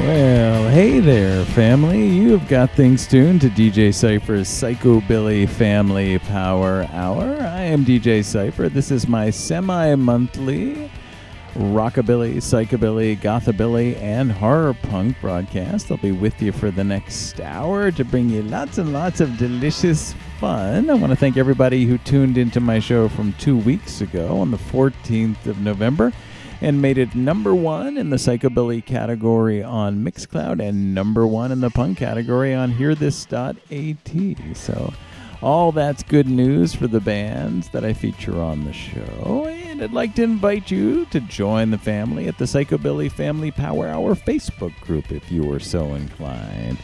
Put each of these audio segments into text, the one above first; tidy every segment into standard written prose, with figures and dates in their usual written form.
Well, hey there, family. You've got things tuned to DJ Cypher's Psychobilly Family Power Hour. I am DJ Cypher. This is my semi-monthly rockabilly, psychobilly, gothabilly, and horror punk broadcast. I'll be with you for the next hour to bring you lots and lots of delicious fun. I want to thank everybody who tuned into my show from 2 weeks ago on the 14th of November. And made it number one in the psychobilly category on Mixcloud and number one in the punk category on HearThis.at. So all that's good news for the bands that I feature on the show. And I'd like to invite you to join the family at the Psychobilly Family Power Hour Facebook group if you are so inclined.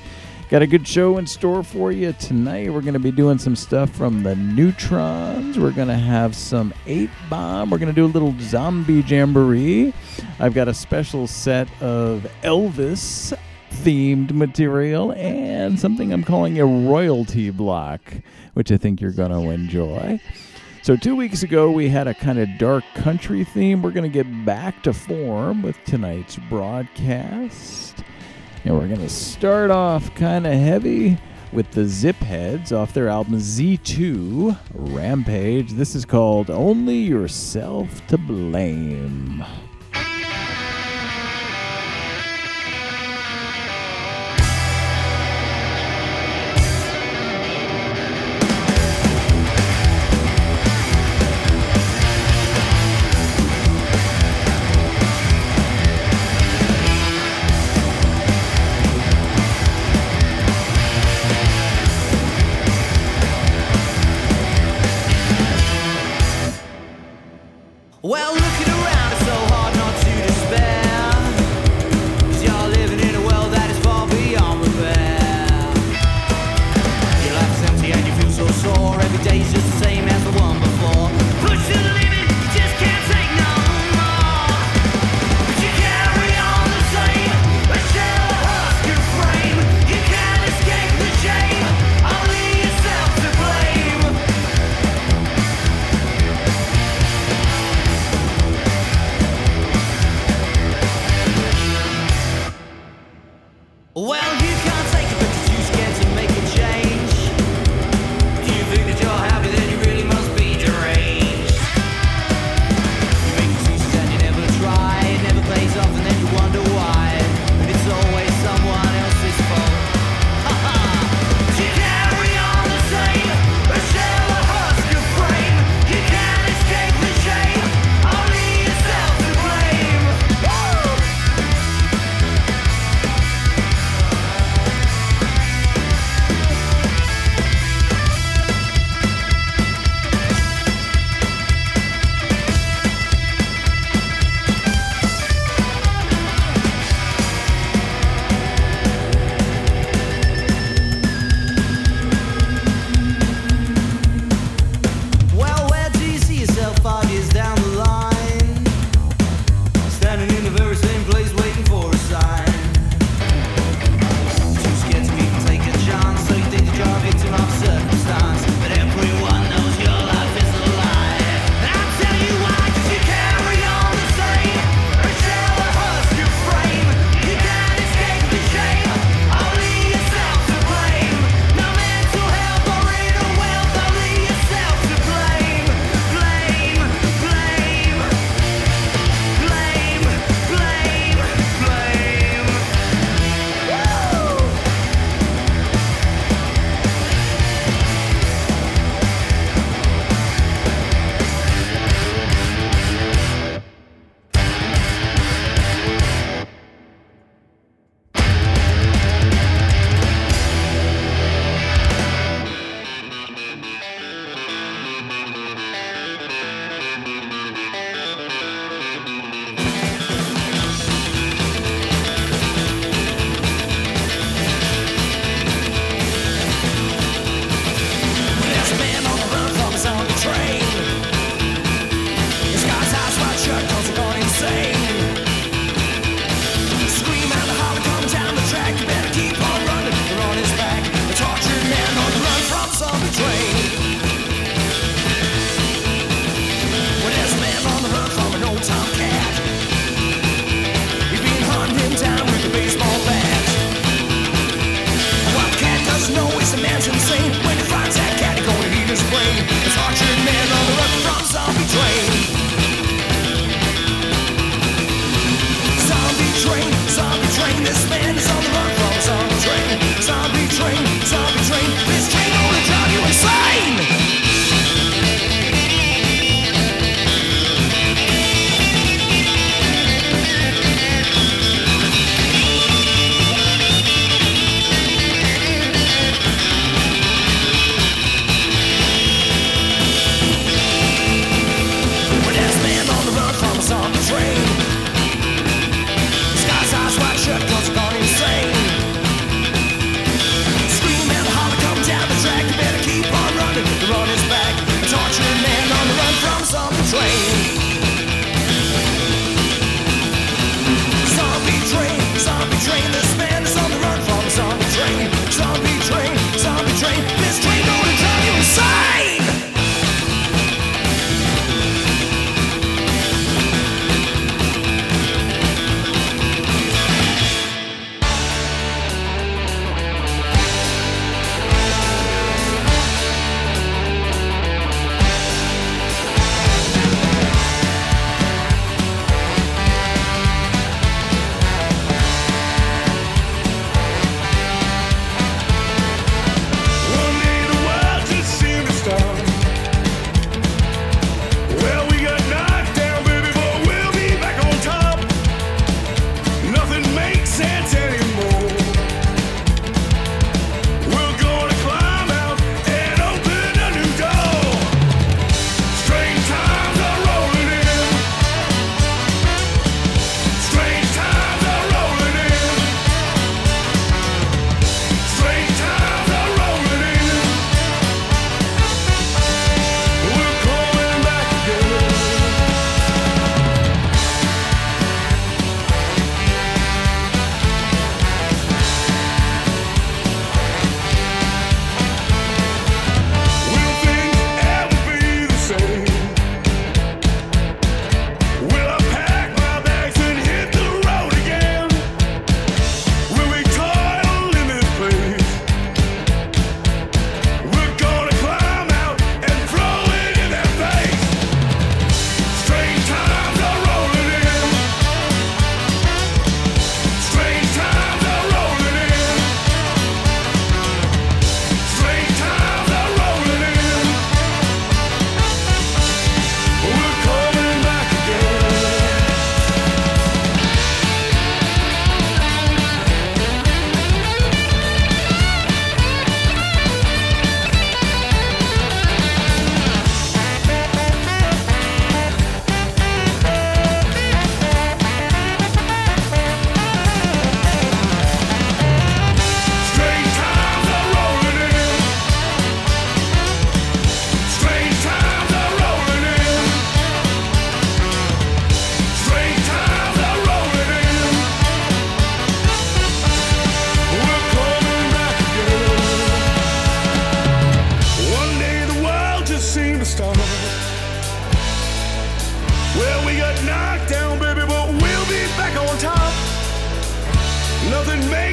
Got a good show in store for you tonight. We're going to be doing some stuff from the Neutrons. We're going to have some Eightbomb. We're going to do a little Zombie Jamboree. I've got a special set of Elvis-themed material and something I'm calling a royalty block, which I think you're going to enjoy. So 2 weeks ago, we had a kind of dark country theme. We're going to get back to form with tonight's broadcast. And we're going to start off kind of heavy with the Zipheads off their album Z2 Rampage. This is called Only Yourself to Blame.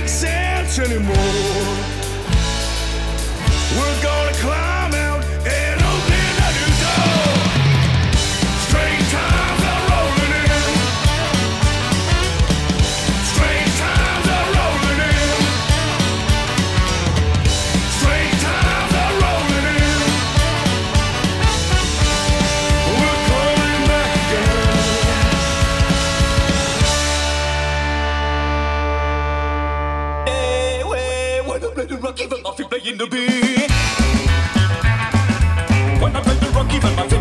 make sense anymore. We're gonna climb out and open a new door. Strange times are rolling in. Strange times are rolling in. Strange times are rolling in. We're coming back again. Hey, hey, why don't let the rock even off you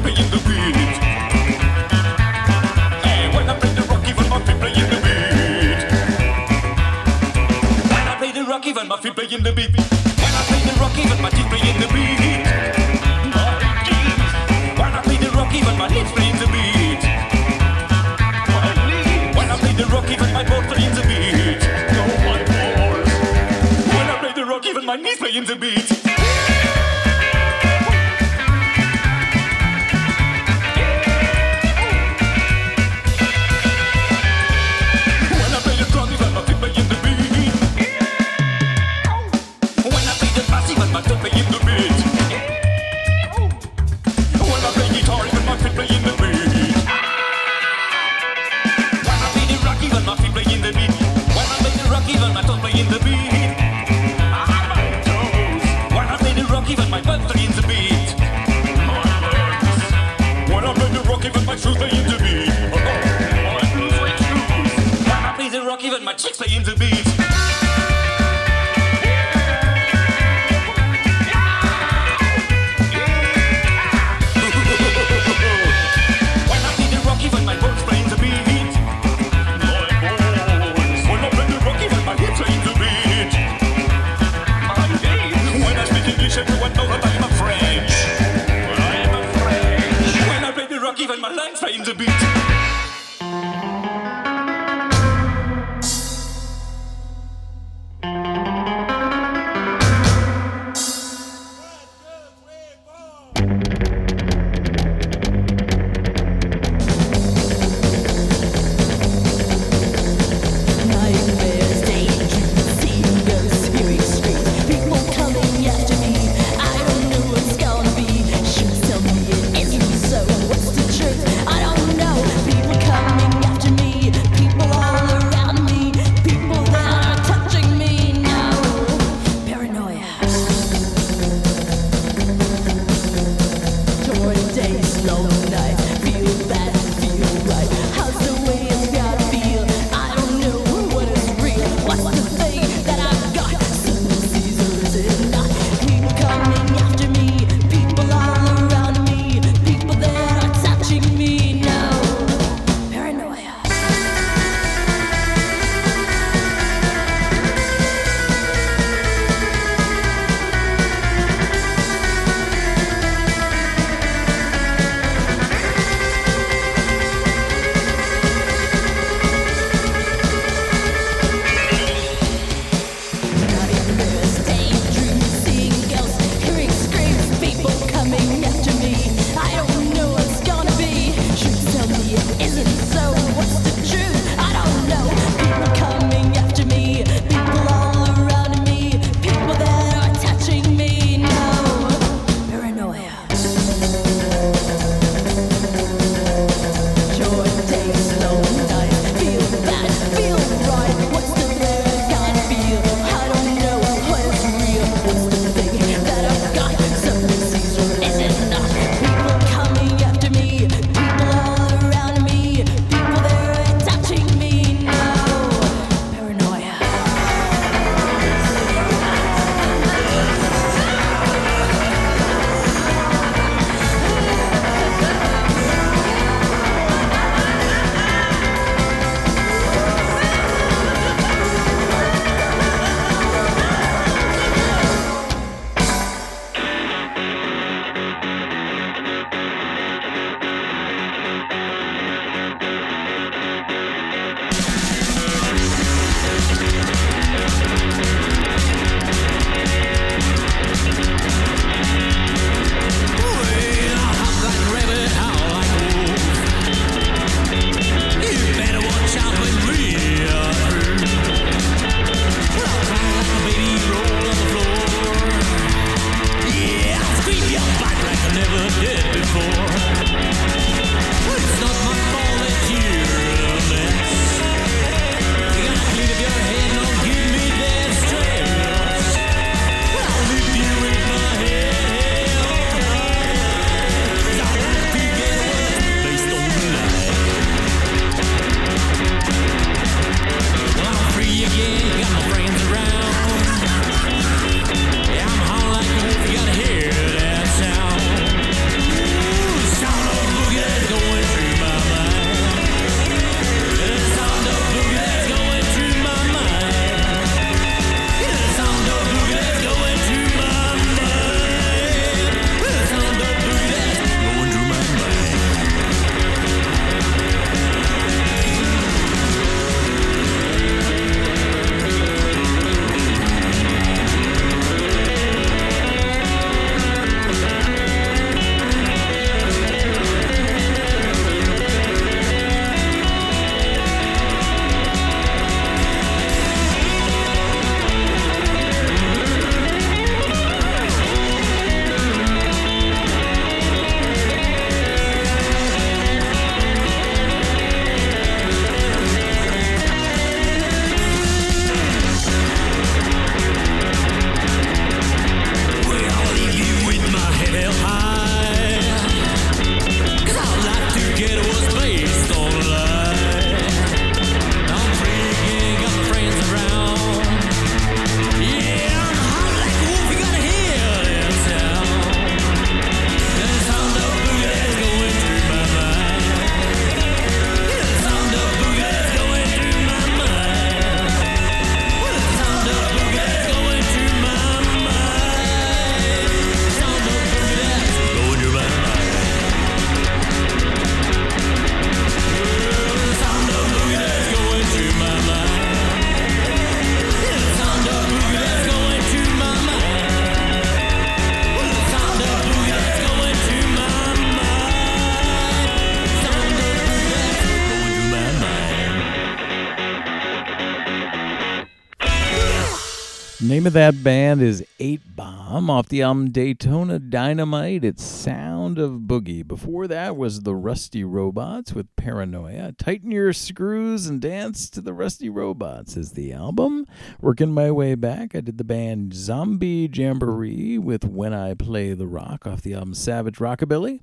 playing the beat? The name of that band is Eightbomb off the album Daytona Dynamite. It's Sound of Boogie. Before that was the Rusty Robots with Paranoia. Tighten Your Screws and Dance to the Rusty Robots is the album. Working my way back, I did the band Zombie Jamboree with When I Play the Rock off the album Savage Rockabilly.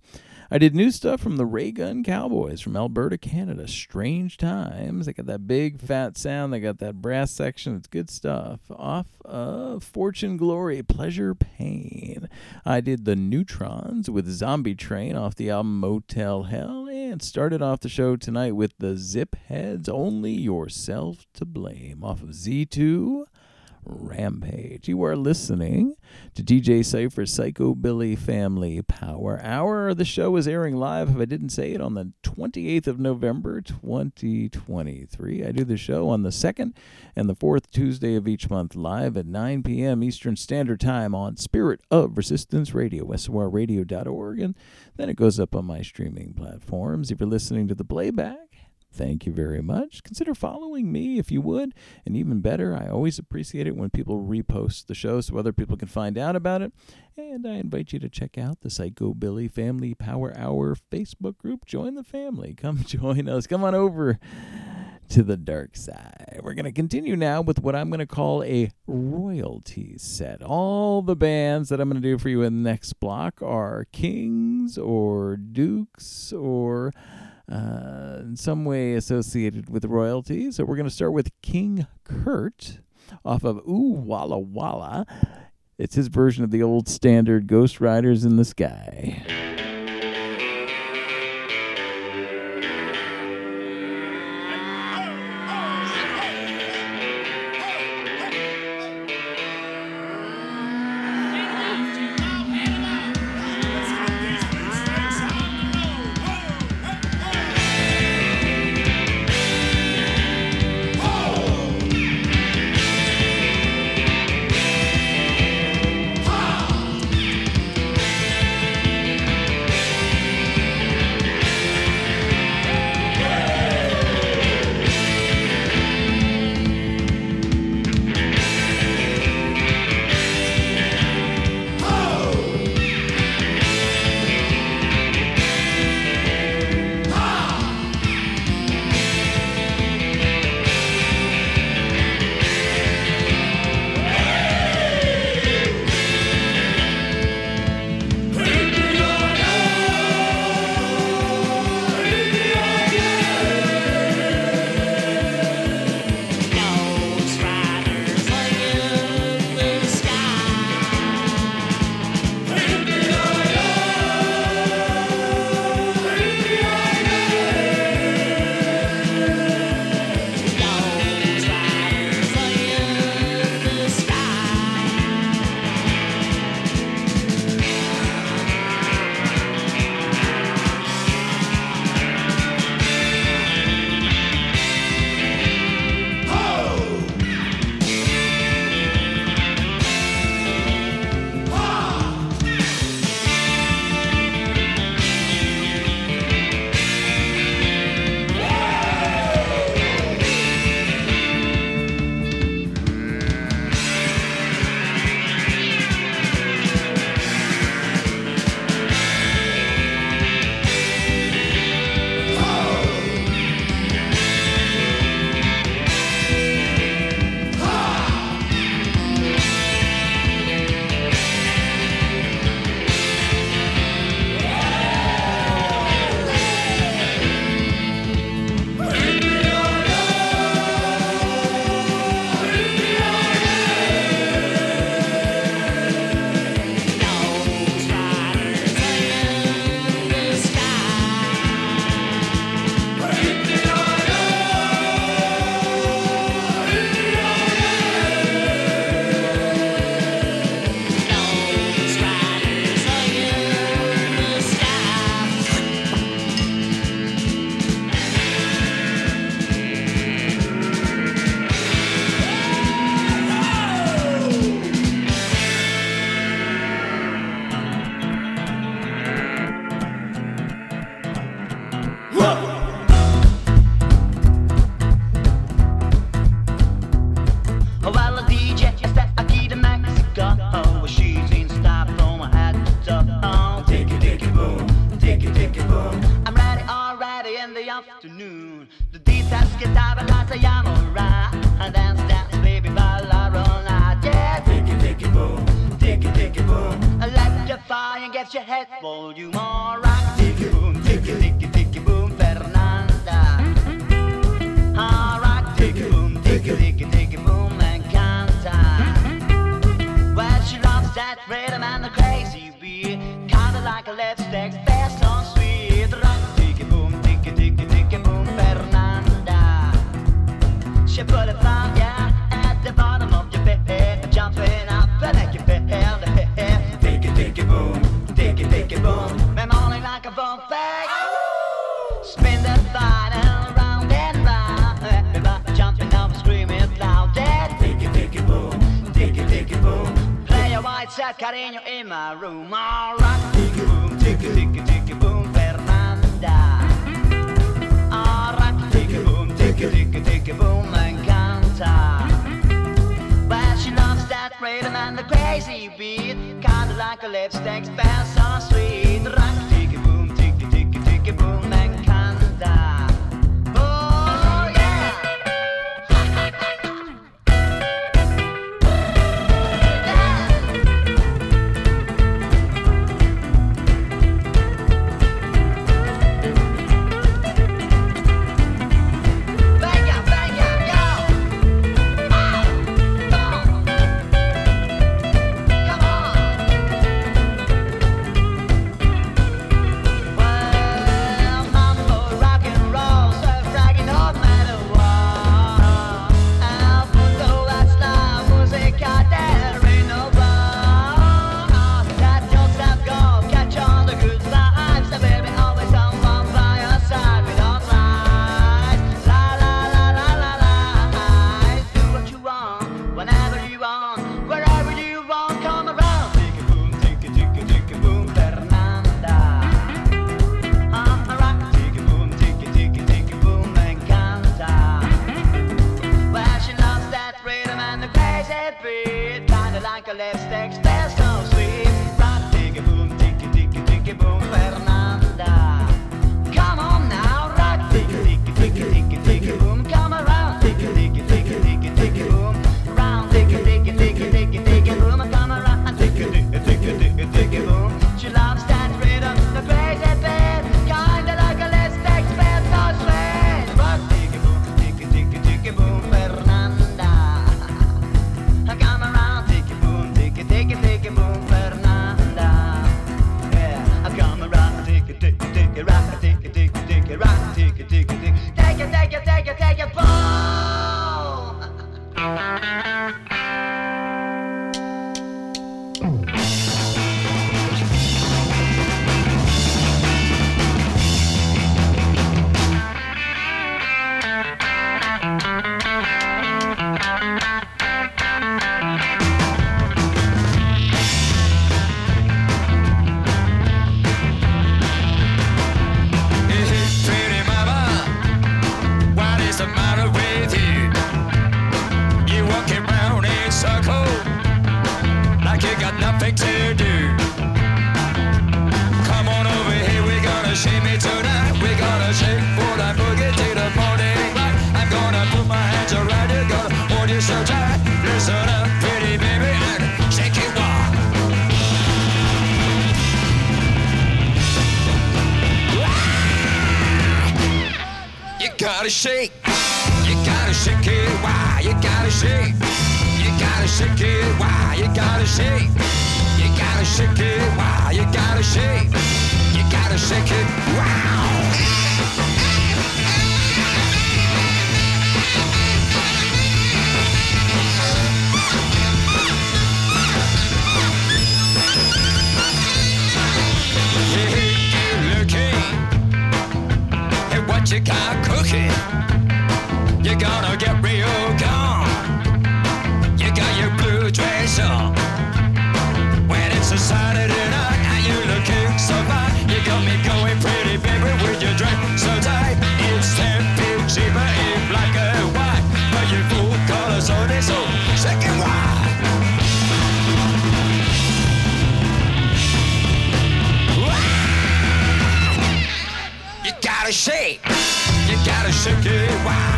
I did new stuff from the Raygun Cowboys from Alberta, Canada. Strange Times. They got that big, fat sound. They got that brass section. It's good stuff. Off of Fortune, Glory, Pleasure, Pain. I did the Neutrons with Zombie Train off the album Motel Hell. And started off the show tonight with the Zipheads, Only Yourself to Blame, off of Z2. Rampage. You are listening to DJ Cypher's Psychobilly Family Power Hour. The show is airing live, if I didn't say it, on the 28th of November, 2023. I do the show on the 2nd and the 4th Tuesday of each month, live at 9 p.m. Eastern Standard Time on Spirit of Resistance Radio, sorradio.org, and then it goes up on my streaming platforms. If you're listening to the playback, thank you very much. Consider following me if you would. And even better, I always appreciate it when people repost the show so other people can find out about it. And I invite you to check out the Psychobilly Family Power Hour Facebook group. Join the family. Come join us. Come on over to the dark side. We're going to continue now with what I'm going to call a royalty set. All the bands that I'm going to do for you in the next block are kings or dukes or in some way associated with royalty. So we're going to start with King Kurt off of Ooh Walla Walla. It's his version of the old standard Ghost Riders in the Sky.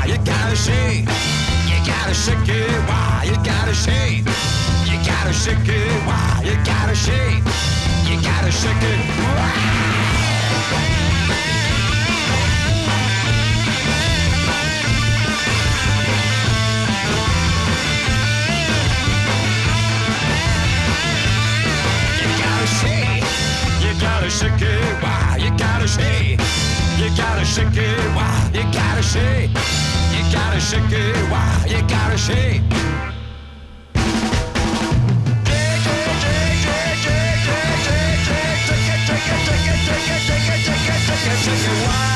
You gotta shake it, why you gotta shake. You gotta shake it, why you gotta shake. You gotta shake it, why. Shake it, why you gotta shake. You gotta shake it, why you gotta shake. You gotta shake it, why you gotta shake. Take a while.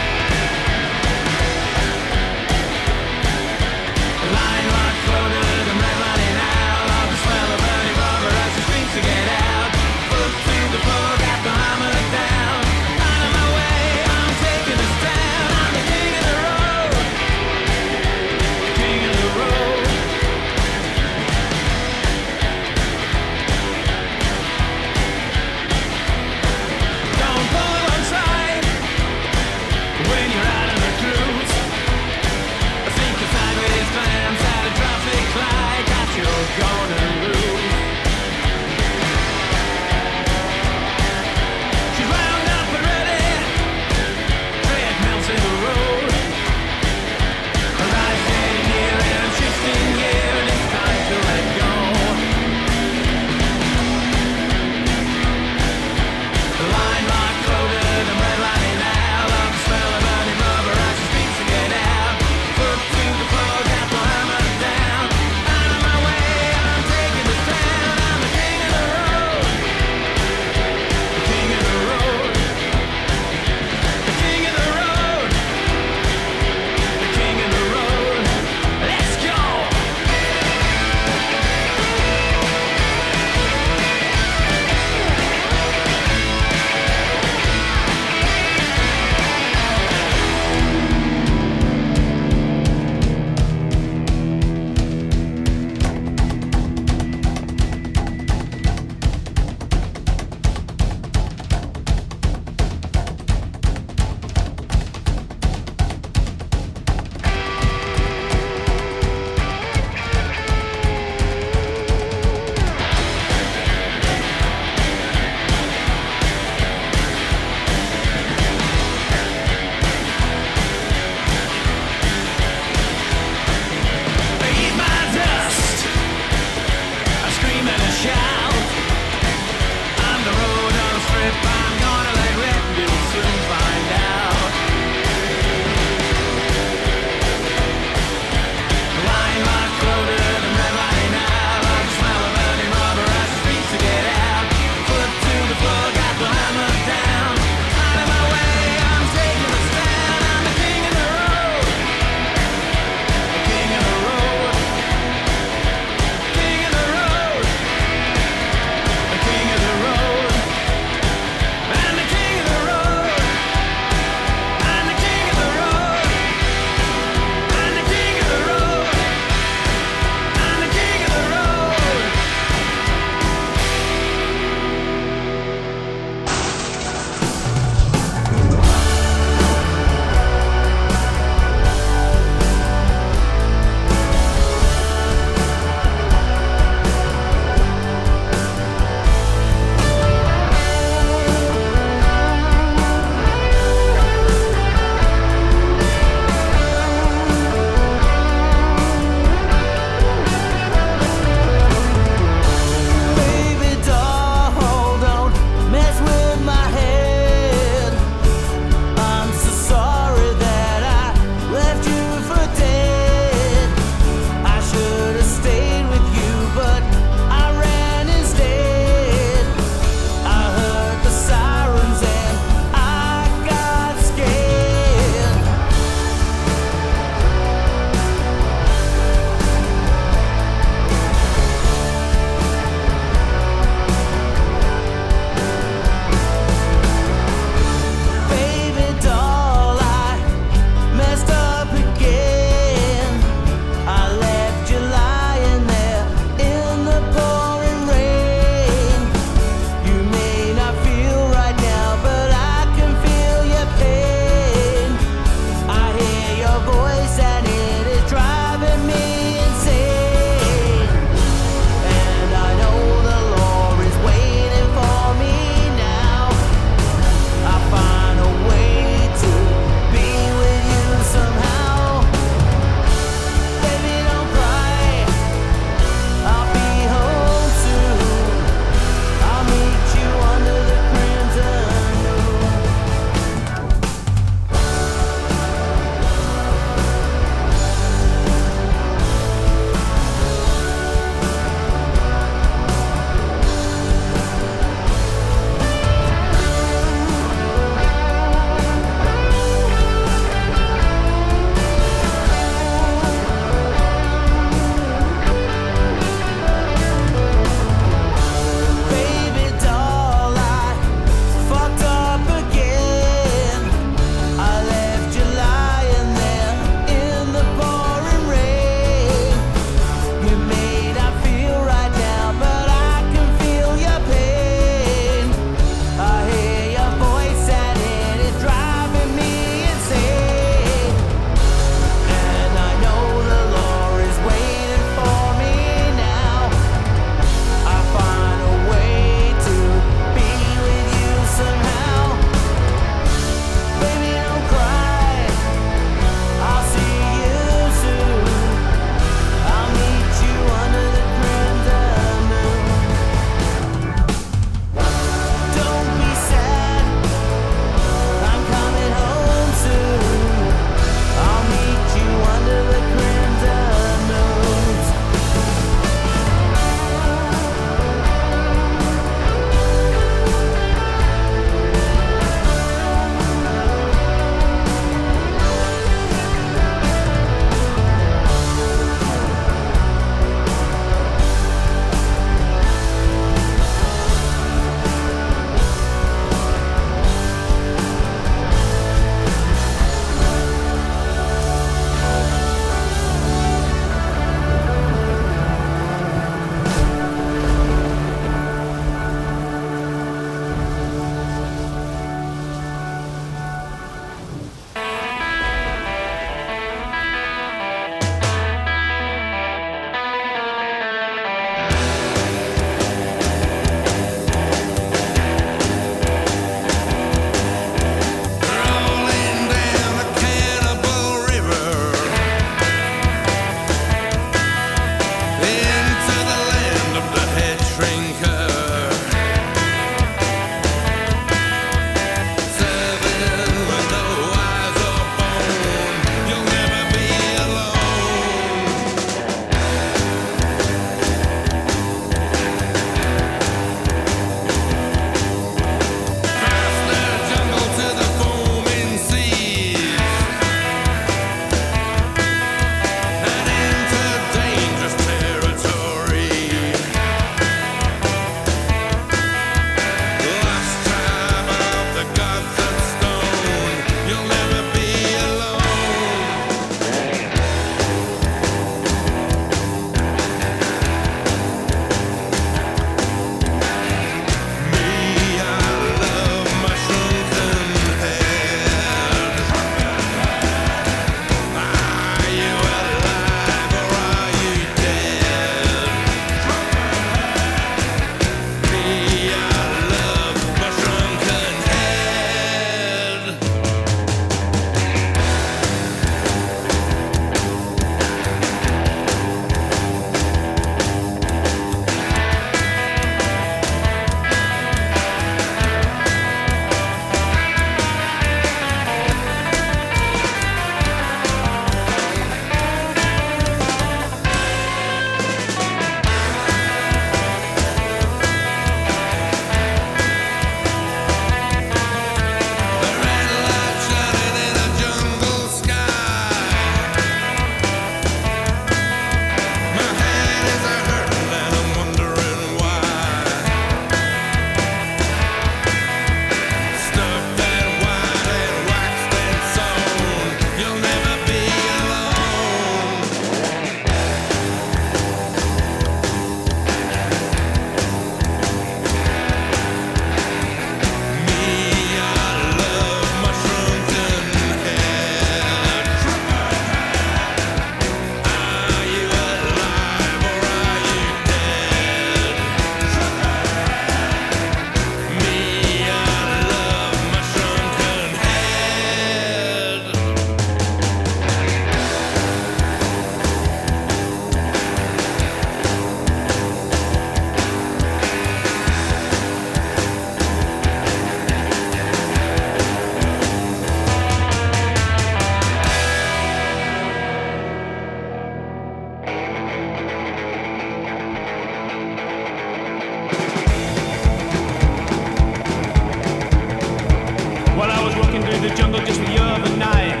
jungle just the other night.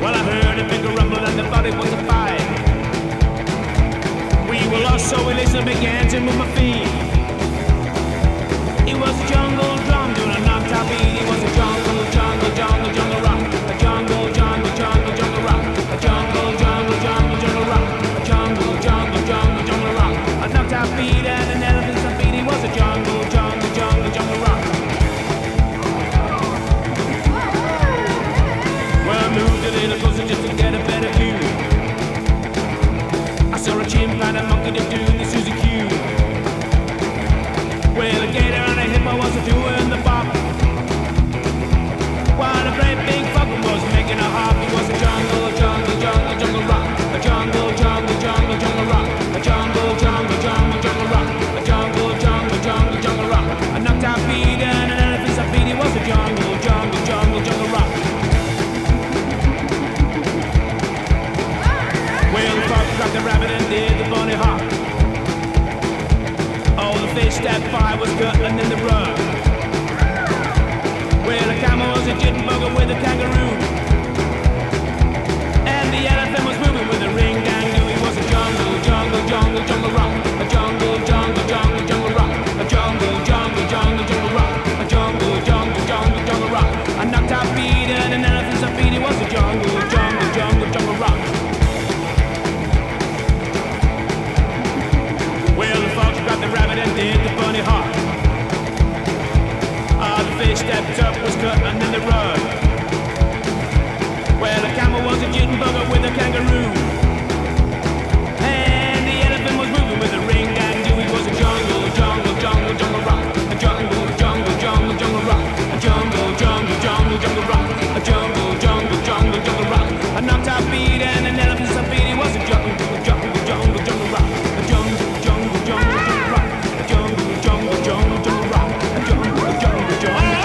Well, I heard a bigger rumble and I thought it was a fight. We were lost, so we listened, began to move my feet. It was a jungle drum doing a knock-top beat. It was a jungle, jungle, jungle, jungle rock. A jungle, jungle, jungle, jungle rock. A jungle, jungle, jungle, jungle rock. A jungle, jungle, jungle, jungle rock. A knock-top beat and an elephant's beat. It was a jungle, jungle, jungle, jungle rock. Well, I moved a little closer just to get a better view. I saw a chimp and a monkey to do the Suzy Q. Well, a gator and a hippo was doing the bop. While a great big fucker was making a hop. It was a jungle, jungle, jungle, jungle rock. A jungle, jungle, jungle, jungle rock. A jungle, jungle, jungle, jungle rock. A jungle, jungle, jungle, jungle rock. A knocked out beat and an elephant's beat. It was a jungle, jungle, jungle, jungle rock. Well, the fox got the rabbit and did the bunny hop. Oh, the fish that fire was cutting in the rug. Well, the camel was a jitterbugger with a kangaroo. And the elephant was moving with a ring-dang-doo. It was a jungle, jungle, jungle, jungle rock. A jungle, jungle, jungle, jungle rock. A jungle, jungle, jungle, jungle rock. A jungle, jungle, jungle, jungle rock. A knocked out beat and an elephant's beat. It was a jungle, jungle, jungle, jungle rock. Well, the fox grabbed the rabbit and did the bunny hop. The fish stepped up, was cut under the rug. Well, the camel was a jitterbugger with a kangaroo. And the elephant was moving with a ring-dang-doo. It was a jungle, jungle, jungle, jungle rock. A jungle, jungle, jungle, jungle rock. A jungle, jungle, jungle, jungle rock. A jungle, jungle, jungle, jungle rock. A knocked out beat and an elephant's beat. It was a jungle, jungle, jungle, jungle rock. A jungle, jungle, jungle, jungle rock. A jungle, jungle, jungle, jungle rock. A jungle, jungle, jungle, jungle rock. A jungle, jungle, jungle, jungle rock.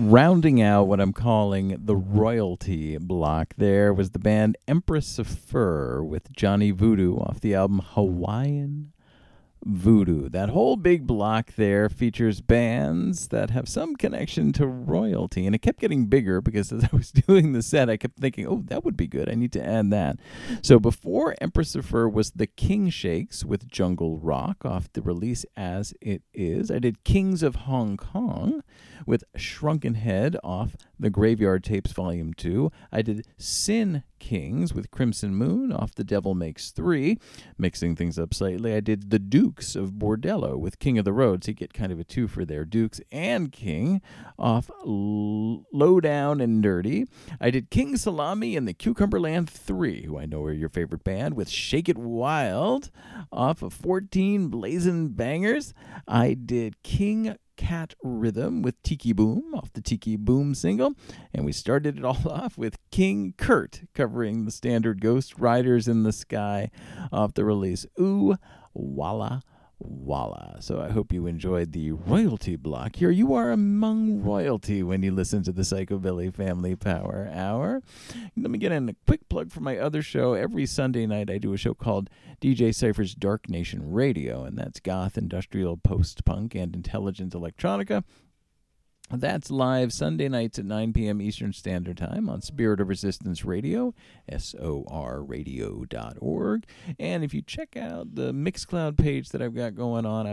Rounding out what I'm calling the royalty block there was the band Empress of Fur with Johnny Voodoo off the album Hawaiian Voodoo. That whole big block there features bands that have some connection to royalty, and it kept getting bigger because as I was doing the set, I kept thinking, oh, that would be good. I need to add that. So before Empress of Fur was the Kingshakes with Jungle Rock off the release As It Is. I did Kings of Hong Kong with Shrunken Head off the Graveyard Tapes Volume 2. I did Sin Kings with Crimson Moon off The Devil Makes 3. Mixing things up slightly, I did The Dukes of Bordello with King of the Roads. You get kind of a twofer there. Dukes and King off Low Down and Dirty. I did King Salami and the Cucumberland 3, who I know are your favorite band, with Shake It Wild off of 14 Blazin' Bangers. I did King Cat Rhythm with Tiki Boom off the Tiki Boom single, and we started it all off with King Kurt covering the standard Ghost Riders in the Sky off the release Ooh Walla Walla. So I hope you enjoyed the royalty block here. You are among royalty when you listen to the Psychobilly Family Power Hour. Let me get in a quick plug for my other show. Every Sunday night I do a show called DJ Cypher's Dark Nation Radio, and that's goth, industrial, post-punk, and intelligent electronica. That's live Sunday nights at 9 p.m. Eastern Standard Time on Spirit of Resistance Radio, sorradio.org. And if you check out the Mixcloud page that I've got going on,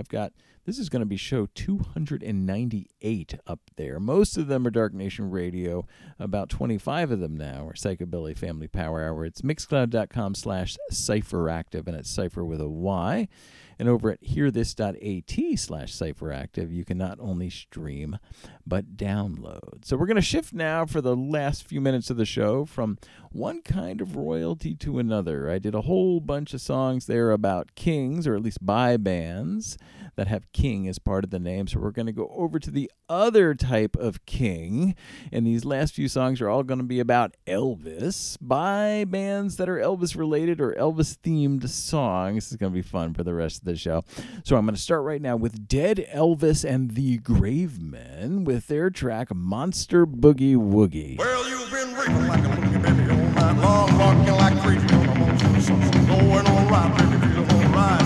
this is going to be show 298 up there. Most of them are Dark Nation Radio. About 25 of them now are Psychobilly Family Power Hour. It's mixcloud.com/cypheractive, and it's cypher with a Y. And over at HearThis.at /cypheractive, you can not only stream, but download. So we're going to shift now for the last few minutes of the show from one kind of royalty to another. I did a whole bunch of songs there about kings, or at least by bands, that have king as part of the name. So we're going to go over to the other type of king. And these last few songs are all going to be about Elvis by bands that are Elvis related or Elvis themed songs. This is going to be fun for the rest of the show. So I'm going to start right now with Dead Elvis and the Gravemen with their track Monster Boogie Woogie. Well, you've been raping like a boogie baby all night long, walking like crazy on the motion, going all right, baby, feeling all right.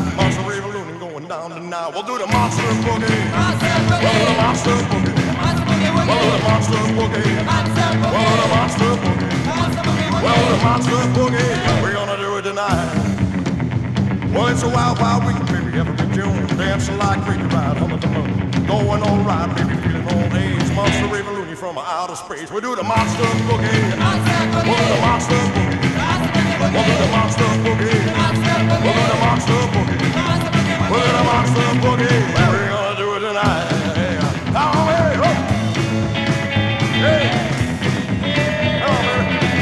Down tonight, we'll do the monster boogie. Monster boogie. We'll do the monster boogie. Monster boogie woogie. We'll do the monster boogie. Monster boogie. We'll do the monster boogie. Monster boogie woogie. We'll do the monster boogie. We're gonna do it tonight. Well, it's a wild, wild week, baby. Every June, dancing like crazy, ride home at the moon, going all right, baby, feeling all days. Monster Raven from outer space. We'll do the monster boogie. Monster boogie. We'll do the monster boogie. We'll do the monster boogie. We'll do the monster boogie. We're gonna monster boogie, and we're gonna do it tonight. Oh, hey, oh. Hey. Oh, yeah.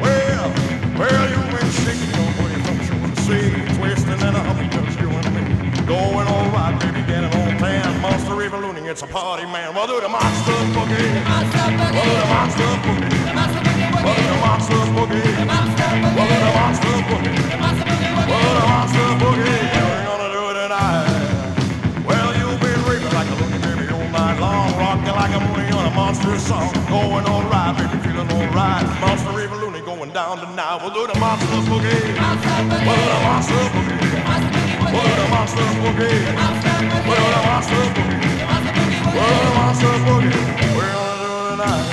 Well, you been shaking your booty from shore to sea, twisting and a humming, just you and me, going all right, baby, getting on plan, monster revolution. It's a party, man. We'll do the monster boogie. We'll do the monster boogie. We'll do the monster boogie. We'll do the monster boogie. We'll do the monster boogie. We're gonna do it tonight. Well, you've been raving like a looking baby all night long, rocking like a movie on a monster song, going all right, baby, feeling all right. Monster raving loony going down tonight. We'll do the monster boogie. We'll do the monster boogie. We'll do the monster boogie. We'll do the monster boogie. We're gonna monster boogie, we're gonna do it tonight.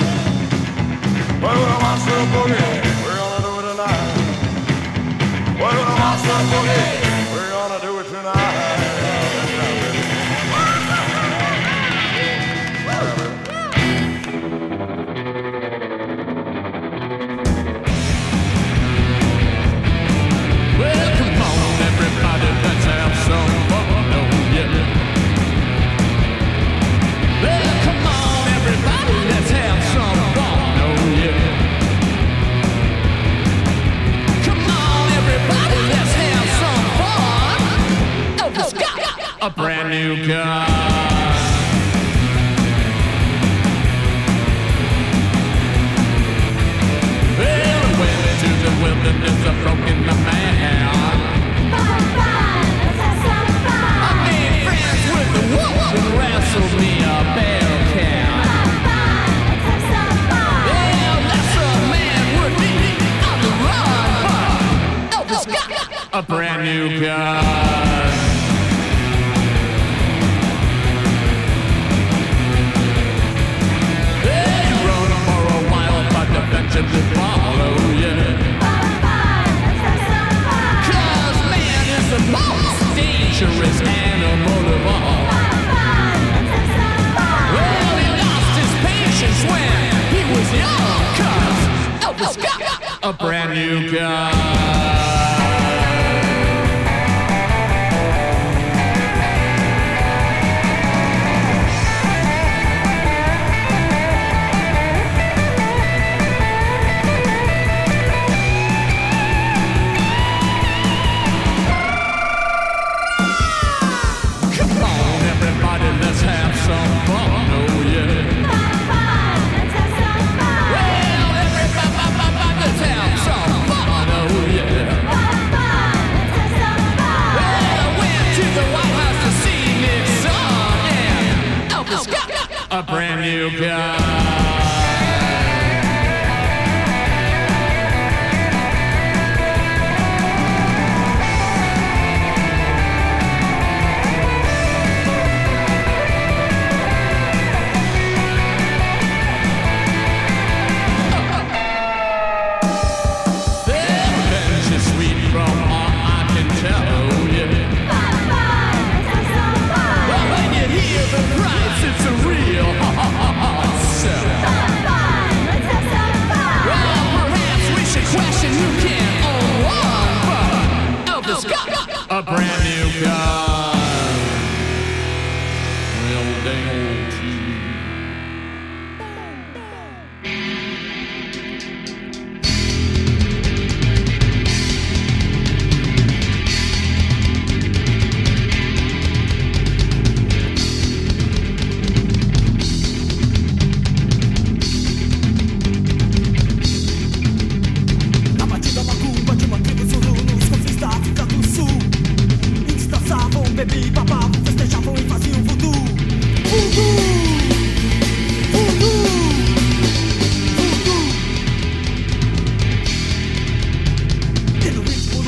We're gonna monster boogie, we're gonna do it tonight. We're gonna monster boogie, we're gonna do it tonight. A brand new car. Well, I went to the wilderness a brand new gun. They rode for a while, but the venture to follow you. Cause man is the most dangerous animal of all. Well, he lost his patience when he was young. Cause Elvis got a brand new gun. A brand new gun. Their revenge is sweet from all I can tell you. Well, when you hear the cries, it's a real. Question you can't own one, but Elvis got a brand new gun. Real dang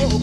old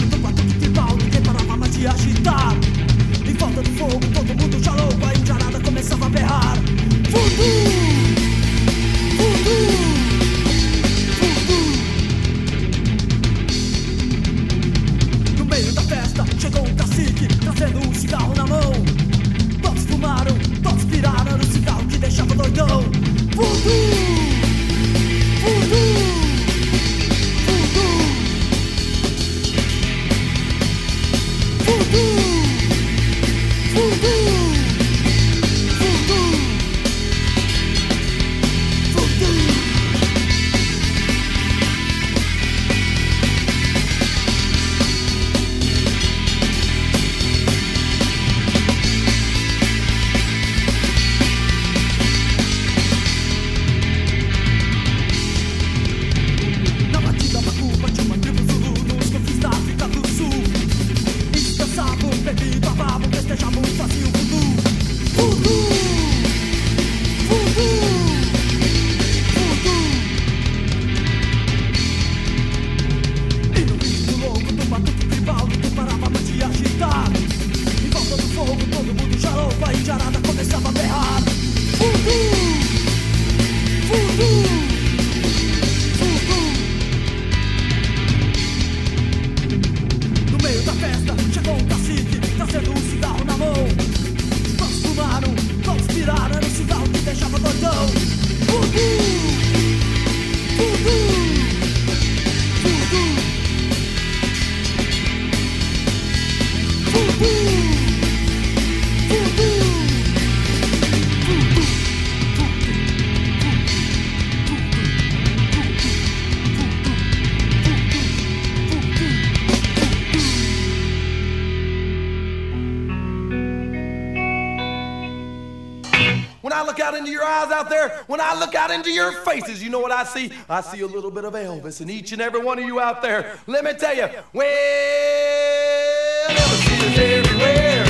into your faces. You know what I see? I see a little bit of Elvis in each and every one of you out there. Let me tell you, well, Elvis is everywhere.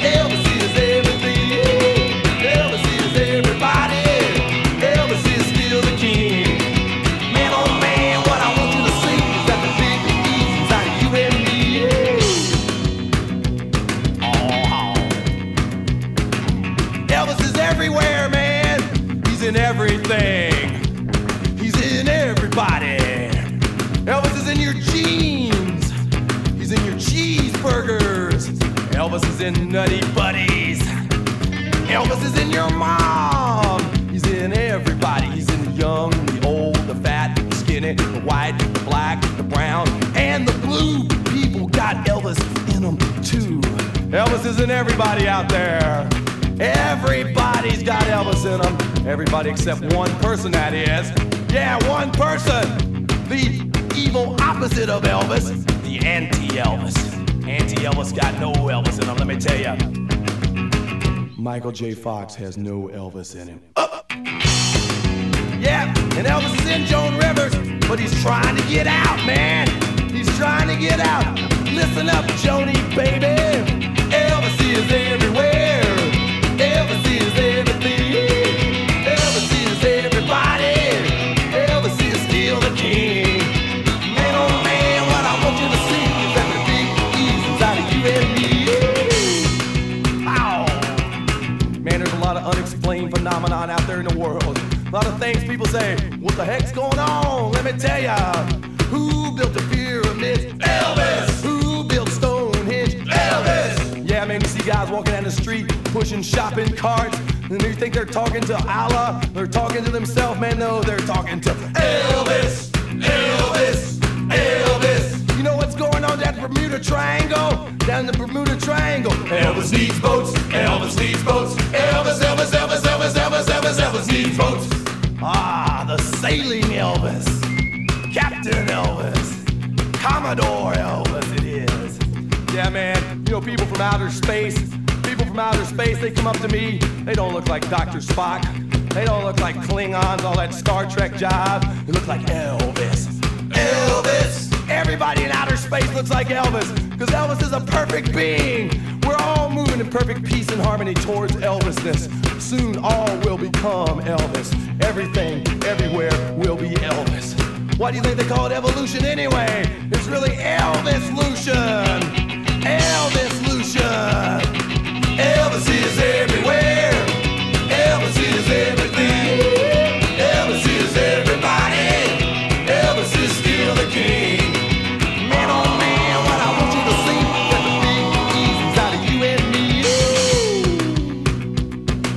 Elvis is everything. Elvis is everybody. Elvis is still the king. Man, oh man, what I want you to see is that the big easy out of you and me. Elvis is in Nutty Buddies. Elvis is in your mom. He's in everybody. He's in the young, the old, the fat, the skinny, the white, the black, the brown, and the blue. People got Elvis in them too. Elvis is in everybody out there. Everybody's got Elvis in them. Everybody except one person, that is. Yeah, one person. The evil opposite of Elvis. The anti-Elvis. Anti-Elvis got no Elvis in him, let me tell you. Michael J. Fox has no Elvis in him. Yeah, and Elvis is in Joan Rivers, but he's trying to get out, man. He's trying to get out. Listen up, Joni, baby. Elvis is everywhere. Elvis is everything. Elvis is everybody. Elvis is still the king. Man, oh man, what I want you to see is that the big E's inside of you and me. Ow! Man, there's a lot of unexplained phenomenon out there in the world. A lot of things people say, what the heck's going on? Let me tell ya. Who built the pyramids? Elvis! Who built Stonehenge? Elvis! Yeah, man, you see guys walking down the street, pushing shopping carts, and they think they're talking to Allah, they're talking to themselves, man, no, they're talking to Elvis, Elvis, Elvis. You know what's going on down the Bermuda Triangle? Down the Bermuda Triangle. Elvis needs boats, Elvis needs boats, Elvis, Elvis, Elvis, Elvis, Elvis, Elvis, Elvis needs boats. Ah, the sailing Elvis, Captain Elvis, Commodore Elvis it is. Yeah, man, you know, people from outer space, outer space, they come up to me, they don't look like Dr. Spock, they don't look like Klingons, all that Star Trek jive, they look like Elvis. Elvis! Everybody in outer space looks like Elvis, because Elvis is a perfect being. We're all moving in perfect peace and harmony towards Elvisness. Soon all will become Elvis. Everything, everywhere will be Elvis. Why do you think they call it evolution anyway? It's really Elvis-lution! Elvis-lution! Elvis is everywhere. Elvis is everything. Elvis is everybody. Elvis is still the king. Man, oh man, what I want you to see is that the big E's inside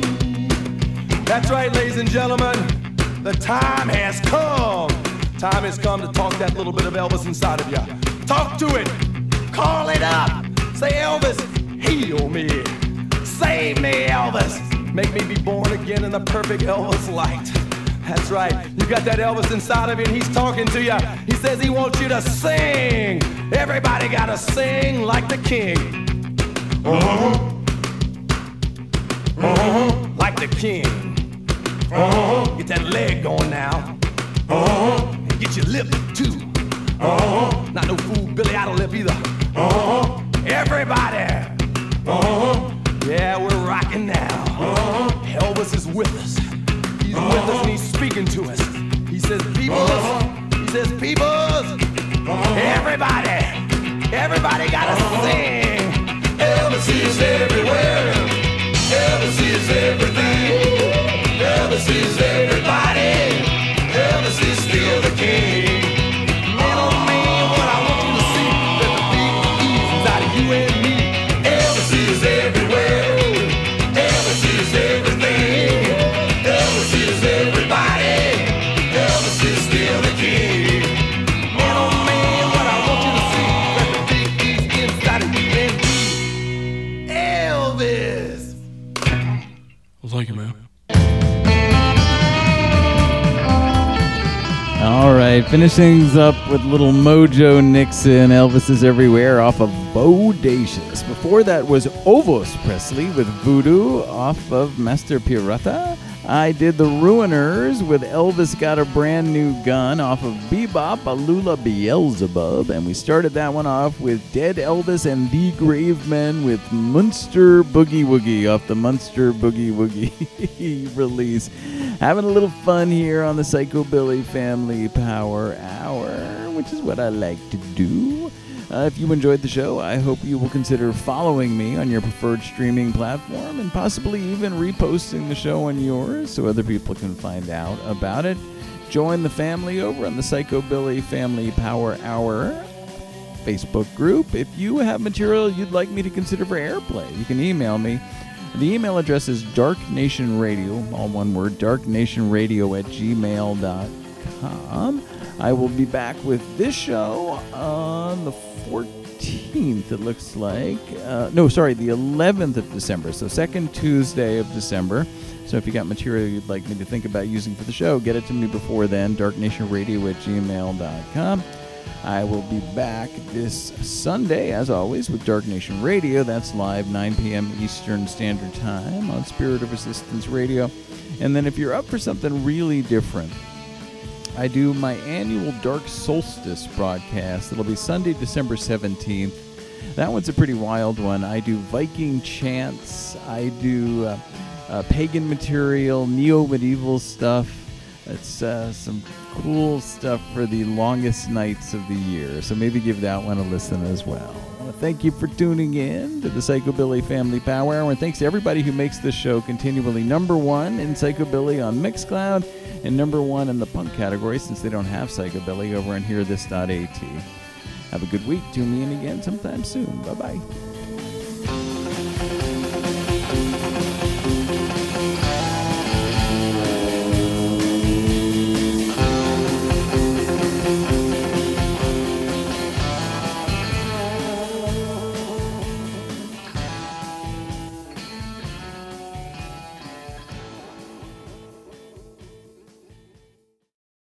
of you and me. That's right, ladies and gentlemen. The time has come. Time has come to talk that little bit of Elvis inside of you. Talk to it. Call it up. Say, Elvis, heal me, save me, Elvis. Make me be born again in the perfect Elvis light. That's right, you got that Elvis inside of you and he's talking to you. He says he wants you to sing. Everybody gotta sing like the king. Uh-huh. Uh-huh. Like the king. Uh-huh. Get that leg going now. Uh-huh. And get your lip too. Uh-huh. Not no fool Billy Idol lip either. Uh-huh. Everybody. Uh-huh. Yeah, we're rocking now. Uh-huh. Elvis is with us. He's with us and he's speaking to us. He says, peoples. Uh-huh. He says, peoples. Uh-huh. Everybody. Everybody gotta sing. Elvis is everywhere. Elvis is everything. Elvis is everybody. Elvis is still the king. Thank you, man. All right, finish things up with little Mojo Nixon, Elvis is Everywhere, off of Bodacious. Before that was Ovos Presley with Voodoo, off of Master Pirata. I did The Ruiners with Elvis Got a Brand New Gun, off of Bebop, Alula Beelzebub. And we started that one off with Dead Elvis and the Gravemen with Munster Boogie Woogie, off the Munster Boogie Woogie release. Having a little fun here on the Psychobilly Family Power Hour, which is what I like to do. If you enjoyed the show, I hope you will consider following me on your preferred streaming platform and possibly even reposting the show on yours so other people can find out about it. Join the family over on the Psychobilly Family Power Hour Facebook group. If you have material you'd like me to consider for airplay, you can email me. The email address is darknationradio, all one word, darknationradio@gmail.com. I will be back with this show on the 14th, it looks like. The 11th of December, so second Tuesday of December. So if you got material you'd like me to think about using for the show, get it to me before then, darknationradio@gmail.com. I will be back this Sunday, as always, with Dark Nation Radio. That's live, 9 p.m. Eastern Standard Time on Spirit of Resistance Radio. And then if you're up for something really different, I do my annual Dark Solstice broadcast. It'll be Sunday, December 17th. That one's a pretty wild one. I do Viking chants. I do pagan material, neo-medieval stuff. It's some cool stuff for the longest nights of the year, so maybe give that one a listen as well. Thank you for tuning in to the Psychobilly Family Power Hour, and thanks to everybody who makes this show continually number one in Psychobilly on Mixcloud and number one in the punk category, since they don't have Psychobilly, over on HearThis.at. Have a good week. Tune me in again sometime soon. Bye-bye.